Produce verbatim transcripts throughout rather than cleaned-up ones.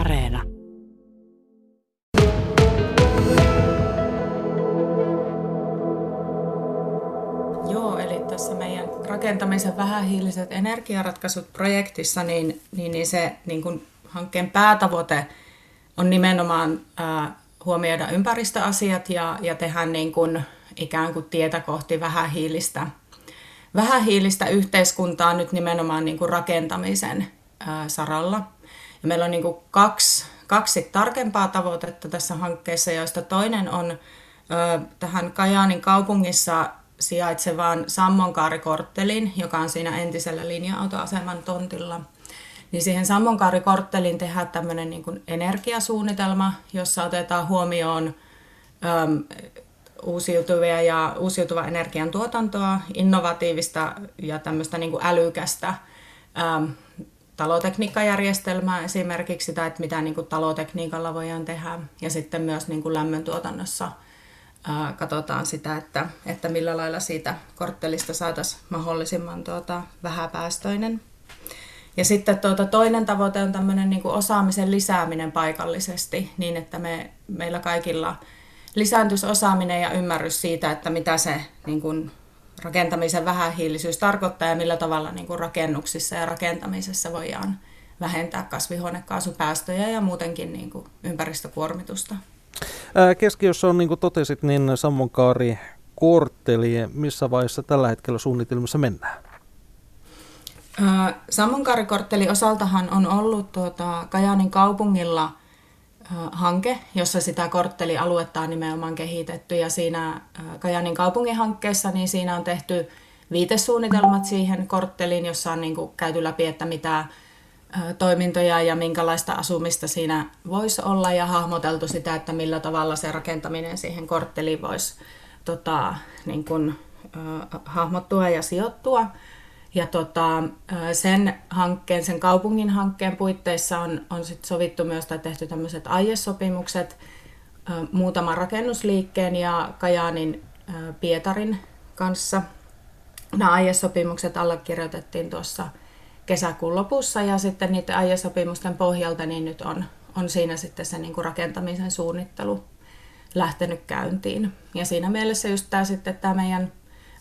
Areena. Joo, eli tässä meidän rakentamisen vähähiiliset energiaratkaisut projektissa, niin, niin, niin se niin kuin hankkeen päätavoite on nimenomaan äh, huomioida ympäristöasiat ja, ja tehdä niin kuin, ikään kuin tietä kohti vähähiilistä, vähähiilistä yhteiskuntaa nyt nimenomaan niin kuin rakentamisen äh, saralla. Ja meillä on niin kuin kaksi, kaksi tarkempaa tavoitetta tässä hankkeessa, joista toinen on ö, tähän Kajaanin kaupungissa sijaitsevaan Sammonkaarikortteliin, joka on siinä entisellä linja-autoaseman tontilla. Niin siihen Sammonkaarikortteliin tehdään tämmöinen niin kuin energiasuunnitelma, jossa otetaan huomioon ö, uusiutuvia ja uusiutuvan energian tuotantoa, innovatiivista ja tämmöistä niin kuin älykästä ö, talotekniikkajärjestelmää esimerkiksi, tai että mitä niin kuin talotekniikalla voidaan tehdä. Ja sitten myös niin kuin lämmöntuotannossa ää, katsotaan sitä, että, että millä lailla siitä korttelista saataisiin mahdollisimman tuota, vähäpäästöinen. Ja sitten tuota, toinen tavoite on tämmöinen niin kuin osaamisen lisääminen paikallisesti, niin että me, meillä kaikilla lisääntyisi osaaminen ja ymmärrys siitä, että mitä se niin kuin rakentamisen vähähiilisyys tarkoittaa ja millä tavalla niin kuin rakennuksissa ja rakentamisessa voidaan vähentää kasvihuonekaasupäästöjä ja muutenkin niin kuin ympäristökuormitusta. Keskiössä on, niin kuin totesit, niin Sammonkaarikortteli. Missä vaiheessa tällä hetkellä suunnitelmissa mennään? Sammonkaarikorttelin osaltahan on ollut tuota Kajaanin kaupungilla hanke, jossa sitä korttelialuetta on nimenomaan kehitetty, ja siinä Kajaanin kaupungin hankkeessa niin siinä on tehty viitesuunnitelmat siihen kortteliin, jossa on niin kuin käyty läpi, että mitä toimintoja ja minkälaista asumista siinä voisi olla, ja hahmoteltu sitä, että millä tavalla se rakentaminen siihen kortteliin voisi tota, niin kuin, äh, hahmottua ja sijoittua. Ja tota, sen hankkeen, sen kaupungin hankkeen puitteissa on, on sit sovittu myös tai tehty tämmöiset aiesopimukset muutaman rakennusliikkeen ja Kajaanin Pietarin kanssa. Nämä aiesopimukset allekirjoitettiin tuossa kesäkuun lopussa, ja sitten niiden aiesopimusten pohjalta niin nyt on, on siinä sitten se niin kuin rakentamisen suunnittelu lähtenyt käyntiin. Ja siinä mielessä just tämä sitten tämä meidän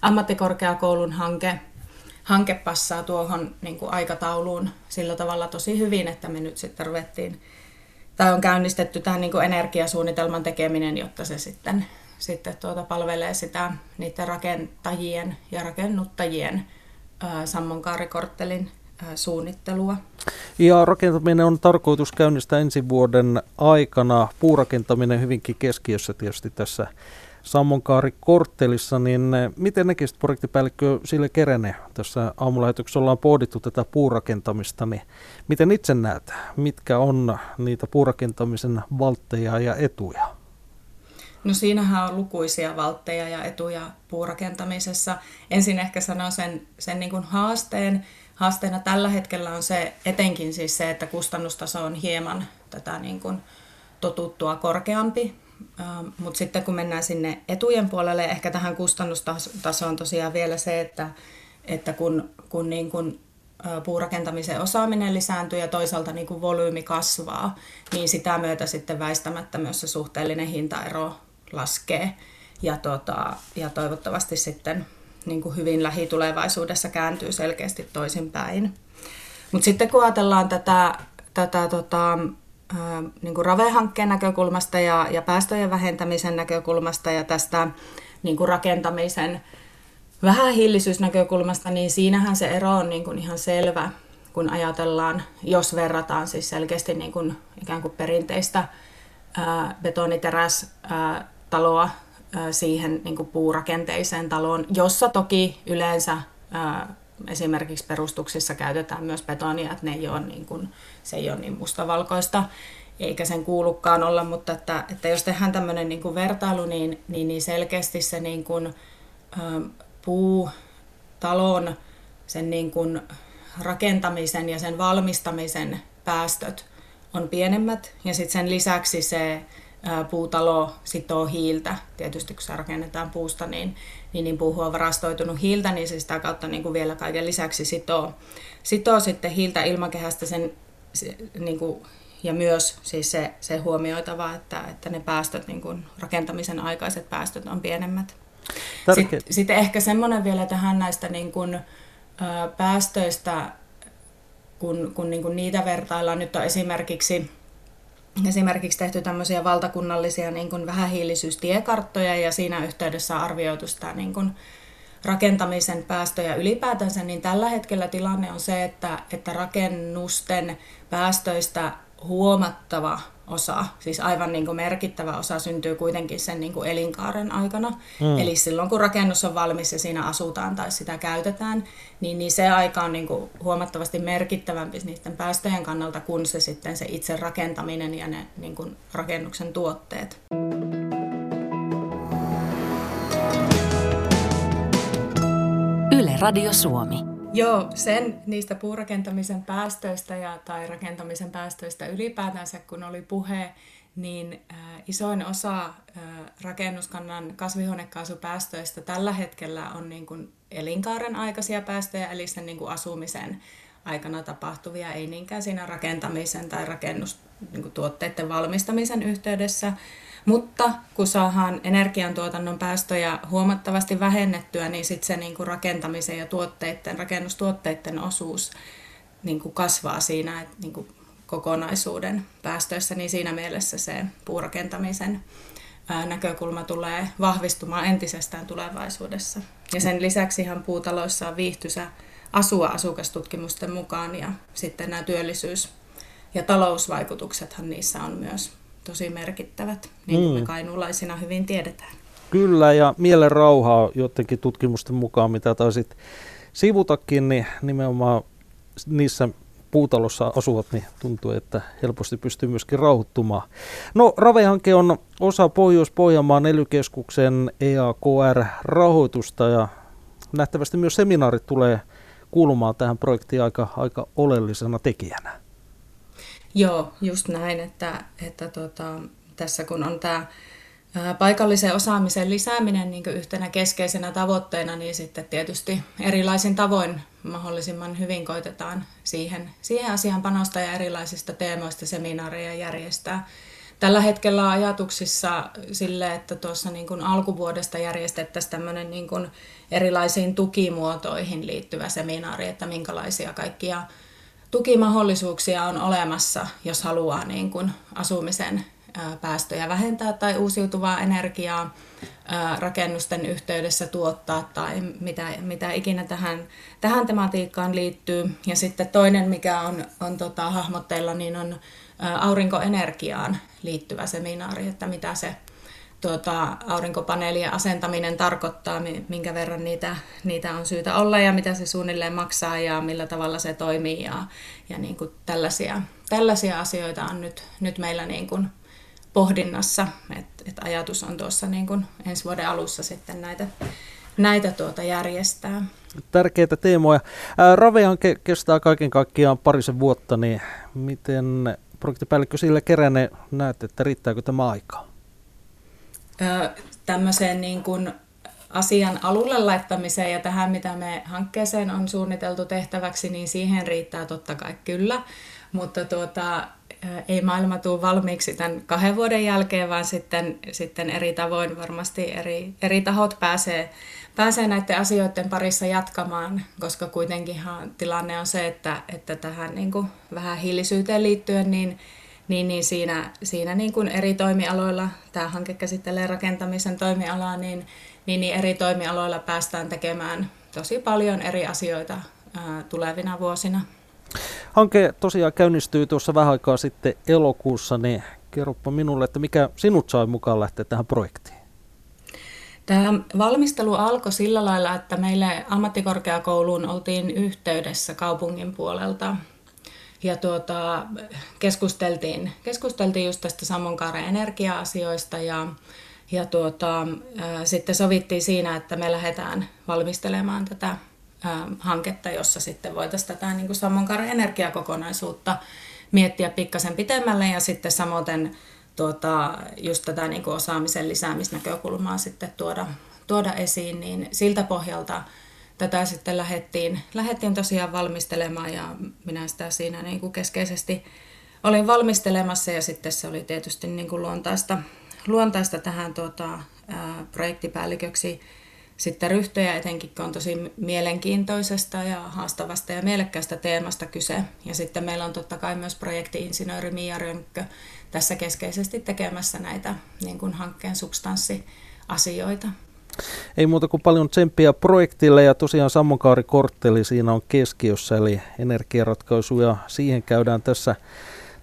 ammattikorkeakoulun hanke, Hanke passaa tuohon niin kuin aikatauluun sillä tavalla tosi hyvin, että me nyt sitten ruvettiin, tai on käynnistetty tämän niin kuin energiasuunnitelman tekeminen, jotta se sitten, sitten tuota palvelee sitä niiden rakentajien ja rakennuttajien ää, Sammonkaarikorttelin ää, suunnittelua. Ja rakentaminen on tarkoitus käynnistää ensi vuoden aikana. Puurakentaminen hyvinkin keskiössä tietysti tässä Sammonkaarikorttelissa, niin miten näkisit, projektipäällikkö Sille Kerene, tässä aamulähetyksessä ollaan pohdittu tätä puurakentamista, niin miten itse näet, mitkä on niitä puurakentamisen valtteja ja etuja? No siinähän on lukuisia valtteja ja etuja puurakentamisessa. Ensin ehkä sanon sen, sen niin kuin haasteen. Haasteena tällä hetkellä on se, etenkin siis se, että kustannustaso on hieman tätä niin kuin totuttua korkeampi. Mutta sitten kun mennään sinne etujen puolelle, ehkä tähän kustannustasoon tosiaan vielä se, että, että kun, kun, niin kun puurakentamisen osaaminen lisääntyy ja toisaalta niin kun volyymi kasvaa, niin sitä myötä sitten väistämättä myös se suhteellinen hintaero laskee. Ja, tota, ja toivottavasti sitten niin kun hyvin lähitulevaisuudessa kääntyy selkeästi toisinpäin. Mutta sitten kun ajatellaan tätä... tätä tota, niin kuin RAVE-hankkeen näkökulmasta ja, ja päästöjen vähentämisen näkökulmasta ja tästä niin kuin rakentamisen vähähiilisyysnäkökulmasta, niin siinähän se ero on niin kuin ihan selvä, kun ajatellaan, jos verrataan siis selkeästi niin kuin ikään kuin perinteistä ää, betoniterästaloa ää, siihen niin kuin puurakenteiseen taloon, jossa toki yleensä ää, esimerkiksi perustuksissa käytetään myös betonia, että ne ei ole niin kuin, se ei ole niin mustavalkoista, eikä sen kuulukaan olla, mutta että, että jos tehdään tämmöinen niin kuin vertailu, niin, niin, niin selkeästi se niin kuin, ä, puutalon, sen niin kuin rakentamisen ja sen valmistamisen päästöt on pienemmät, ja sitten sen lisäksi se ä, puutalo sitoo hiiltä, tietysti kun se rakennetaan puusta, niin niin puuhu on varastoitunut hiiltä, niin se sitä kautta niin kuin vielä kaiken lisäksi sitoo, sitoo sitten hiiltä ilmakehästä sen niin kuin Ja myös siis se, se huomioitava, että, että ne päästöt, niin kuin rakentamisen aikaiset päästöt on pienemmät. Sitten, sitten ehkä semmoinen vielä tähän näistä niin kuin, ö, päästöistä, kun, kun niin kuin niitä vertaillaan. Nyt on esimerkiksi, esimerkiksi tehty tämmöisiä valtakunnallisia niin kuin vähähiilisyystiekarttoja ja siinä yhteydessä on arvioitu sitä niin kuin rakentamisen päästöjä ylipäätänsä, niin tällä hetkellä tilanne on se, että, että rakennusten päästöistä huomattava osa, siis aivan niin kuin merkittävä osa syntyy kuitenkin sen niin kuin elinkaaren aikana. Mm. Eli silloin kun rakennus on valmis ja siinä asutaan tai sitä käytetään, niin, niin se aika on niin kuin huomattavasti merkittävämpi niiden päästöjen kannalta kuin se, sitten se itse rakentaminen ja ne niin kuin rakennuksen tuotteet. Yle Radio Suomi. Joo, sen niistä puurakentamisen päästöistä ja, tai rakentamisen päästöistä ylipäätänsä, kun oli puhe, niin äh, isoin osa äh, rakennuskannan kasvihuonekaasupäästöistä tällä hetkellä on niin kuin elinkaaren aikaisia päästöjä, eli sen niin kuin asumisen aikana tapahtuvia, ei niinkään siinä rakentamisen tai rakennustuotteiden valmistamisen yhteydessä. Mutta kun saadaan energiantuotannon päästöjä huomattavasti vähennettyä, niin sitten se niin kuin rakentamisen ja tuotteiden, rakennustuotteiden osuus niin kuin kasvaa siinä että niin kuin kokonaisuuden päästöissä, niin siinä mielessä se puurakentamisen näkökulma tulee vahvistumaan entisestään tulevaisuudessa. Ja sen lisäksi ihan puutaloissa on viihtyisä asua asukastutkimusten mukaan ja sitten nämä työllisyys- ja talousvaikutuksethan niissä on myös tosi merkittävät, niin kuin mm. me kainuulaisina hyvin tiedetään. Kyllä, ja mielen rauhaa jotenkin tutkimusten mukaan, mitä taisit sivutakin, niin nimenomaan niissä puutalossa asuvat, niin tuntuu, että helposti pystyy myöskin rauhoittumaan. No, RAVE-hanke on osa Pohjois-Pohjanmaan E L Y-keskuksen E A K R-rahoitusta, ja nähtävästi myös seminaarit tulee kuulumaan tähän projektiin aika, aika oleellisena tekijänä. Joo, just näin, että, että tota, tässä kun on tämä paikallisen osaamisen lisääminen niin yhtenä keskeisenä tavoitteena, niin sitten tietysti erilaisin tavoin mahdollisimman hyvin koitetaan siihen, siihen asiaan panosta ja erilaisista teemoista seminaareja järjestää. Tällä hetkellä on ajatuksissa sille, että tuossa niin kuin alkuvuodesta järjestettäisiin tämmöinen niin kuin erilaisiin tukimuotoihin liittyvä seminaari, että minkälaisia kaikkia tukimahdollisuuksia on olemassa, jos haluaa niin kuin asumisen päästöjä vähentää tai uusiutuvaa energiaa rakennusten yhteydessä tuottaa tai mitä, mitä ikinä tähän, tähän tematiikkaan liittyy. Ja sitten toinen, mikä on, on tota, hahmotteilla, niin on aurinkoenergiaan liittyvä seminaari, että mitä se tuota, aurinkopaneelien asentaminen tarkoittaa, minkä verran niitä, niitä on syytä olla ja mitä se suunnilleen maksaa ja millä tavalla se toimii. Ja, ja niin kuin tällaisia, tällaisia asioita on nyt, nyt meillä niin kuin pohdinnassa. Et, et ajatus on tuossa niin kuin ensi vuoden alussa sitten näitä, näitä tuota järjestää. Tärkeitä teemoja. RAVE-hanke kestää kaiken kaikkiaan parisen vuotta, niin miten projektipäällikkö Sille Keränen näet, että riittääkö tämä aikaa? Tämmöiseen niin kuin asian alulle laittamiseen ja tähän, mitä me hankkeeseen on suunniteltu tehtäväksi, niin siihen riittää totta kai kyllä, mutta tuota, ei maailma tule valmiiksi tämän kahden vuoden jälkeen, vaan sitten, sitten eri tavoin varmasti eri, eri tahot pääsee, pääsee näiden asioiden parissa jatkamaan, koska kuitenkinhan tilanne on se, että, että tähän niin kuin vähän hiilisyyteen liittyen, niin Niin, niin siinä, siinä niin kuin eri toimialoilla, tämä hanke käsittelee rakentamisen toimialaa, niin, niin, niin eri toimialoilla päästään tekemään tosi paljon eri asioita ää, tulevina vuosina. Hanke tosiaan käynnistyy tuossa vähän aikaa sitten elokuussa, niin kerropa minulle, että mikä sinut sai mukaan lähteä tähän projektiin? Tämä valmistelu alkoi sillä lailla, että meille ammattikorkeakouluun oltiin yhteydessä kaupungin puolelta. Ja tuota, keskusteltiin, keskusteltiin just tästä Sammonkaaren energia-asioista ja, ja tuota, ää, sitten sovittiin siinä, että me lähdetään valmistelemaan tätä ää, hanketta, jossa sitten voitaisiin tätä niin kuin Sammonkaaren energiakokonaisuutta miettiä pikkasen pitemmälle ja sitten samoin tuota, just tätä niin kuin osaamisen lisäämisnäkökulmaa sitten tuoda, tuoda esiin, niin siltä pohjalta tätä sitten lähdettiin, lähdettiin tosiaan valmistelemaan ja minä sitä siinä niin kuin keskeisesti olin valmistelemassa, ja sitten se oli tietysti niin kuin luontaista, luontaista tähän tuota, ää, projektipäälliköksi sitten ryhtyä, etenkin kun on tosi mielenkiintoisesta ja haastavasta ja mielekkäästä teemasta kyse. Ja sitten meillä on totta kai myös projekti-insinööri Mia Rönkkö tässä keskeisesti tekemässä näitä niin kuin hankkeen substanssiasioita. Ei muuta kuin paljon tsemppiä projektille, ja tosiaan Sammonkaarikortteli siinä on keskiössä, eli energiaratkaisuja siihen käydään tässä,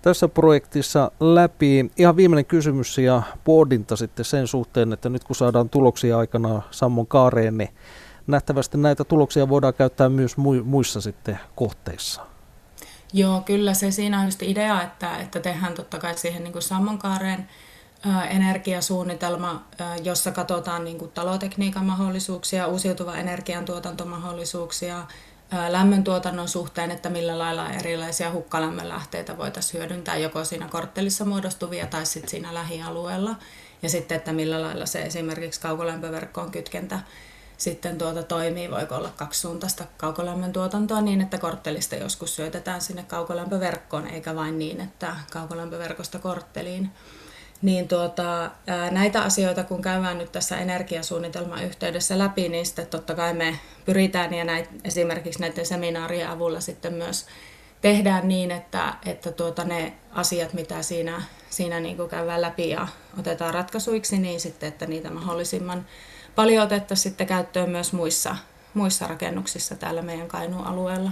tässä projektissa läpi. Ihan viimeinen kysymys ja pohdinta sitten sen suhteen, että nyt kun saadaan tuloksia aikana Sammonkaareen, niin nähtävästi näitä tuloksia voidaan käyttää myös muissa sitten kohteissa. Joo, kyllä se siinä on just idea, että, että tehdään totta kai siihen niin kuin Sammonkaareen energiasuunnitelma, jossa katsotaan niin kuin talotekniikan mahdollisuuksia, uusiutuvan energian tuotantomahdollisuuksia lämmöntuotannon suhteen, että millä lailla erilaisia hukkalämmönlähteitä voitaisiin hyödyntää joko siinä korttelissa muodostuvia tai sitten siinä lähialueella, ja sitten, että millä lailla se esimerkiksi kaukolämpöverkkoon kytkentä sitten tuota toimii, voiko olla kaksisuuntaista kaukolämmön tuotantoa niin, että korttelista joskus syötetään sinne kaukolämpöverkkoon, eikä vain niin, että kaukolämpöverkosta kortteliin. Niin tuota, näitä asioita kun käydään nyt tässä energiasuunnitelman yhteydessä läpi, niin sitten totta kai me pyritään ja näitä, esimerkiksi näiden seminaarien avulla sitten myös tehdään niin, että, että tuota, ne asiat, mitä siinä, siinä niin kuin käydään läpi ja otetaan ratkaisuiksi, niin sitten, että niitä mahdollisimman paljon otettaisiin sitten käyttöön myös muissa, muissa rakennuksissa täällä meidän Kainuun alueella.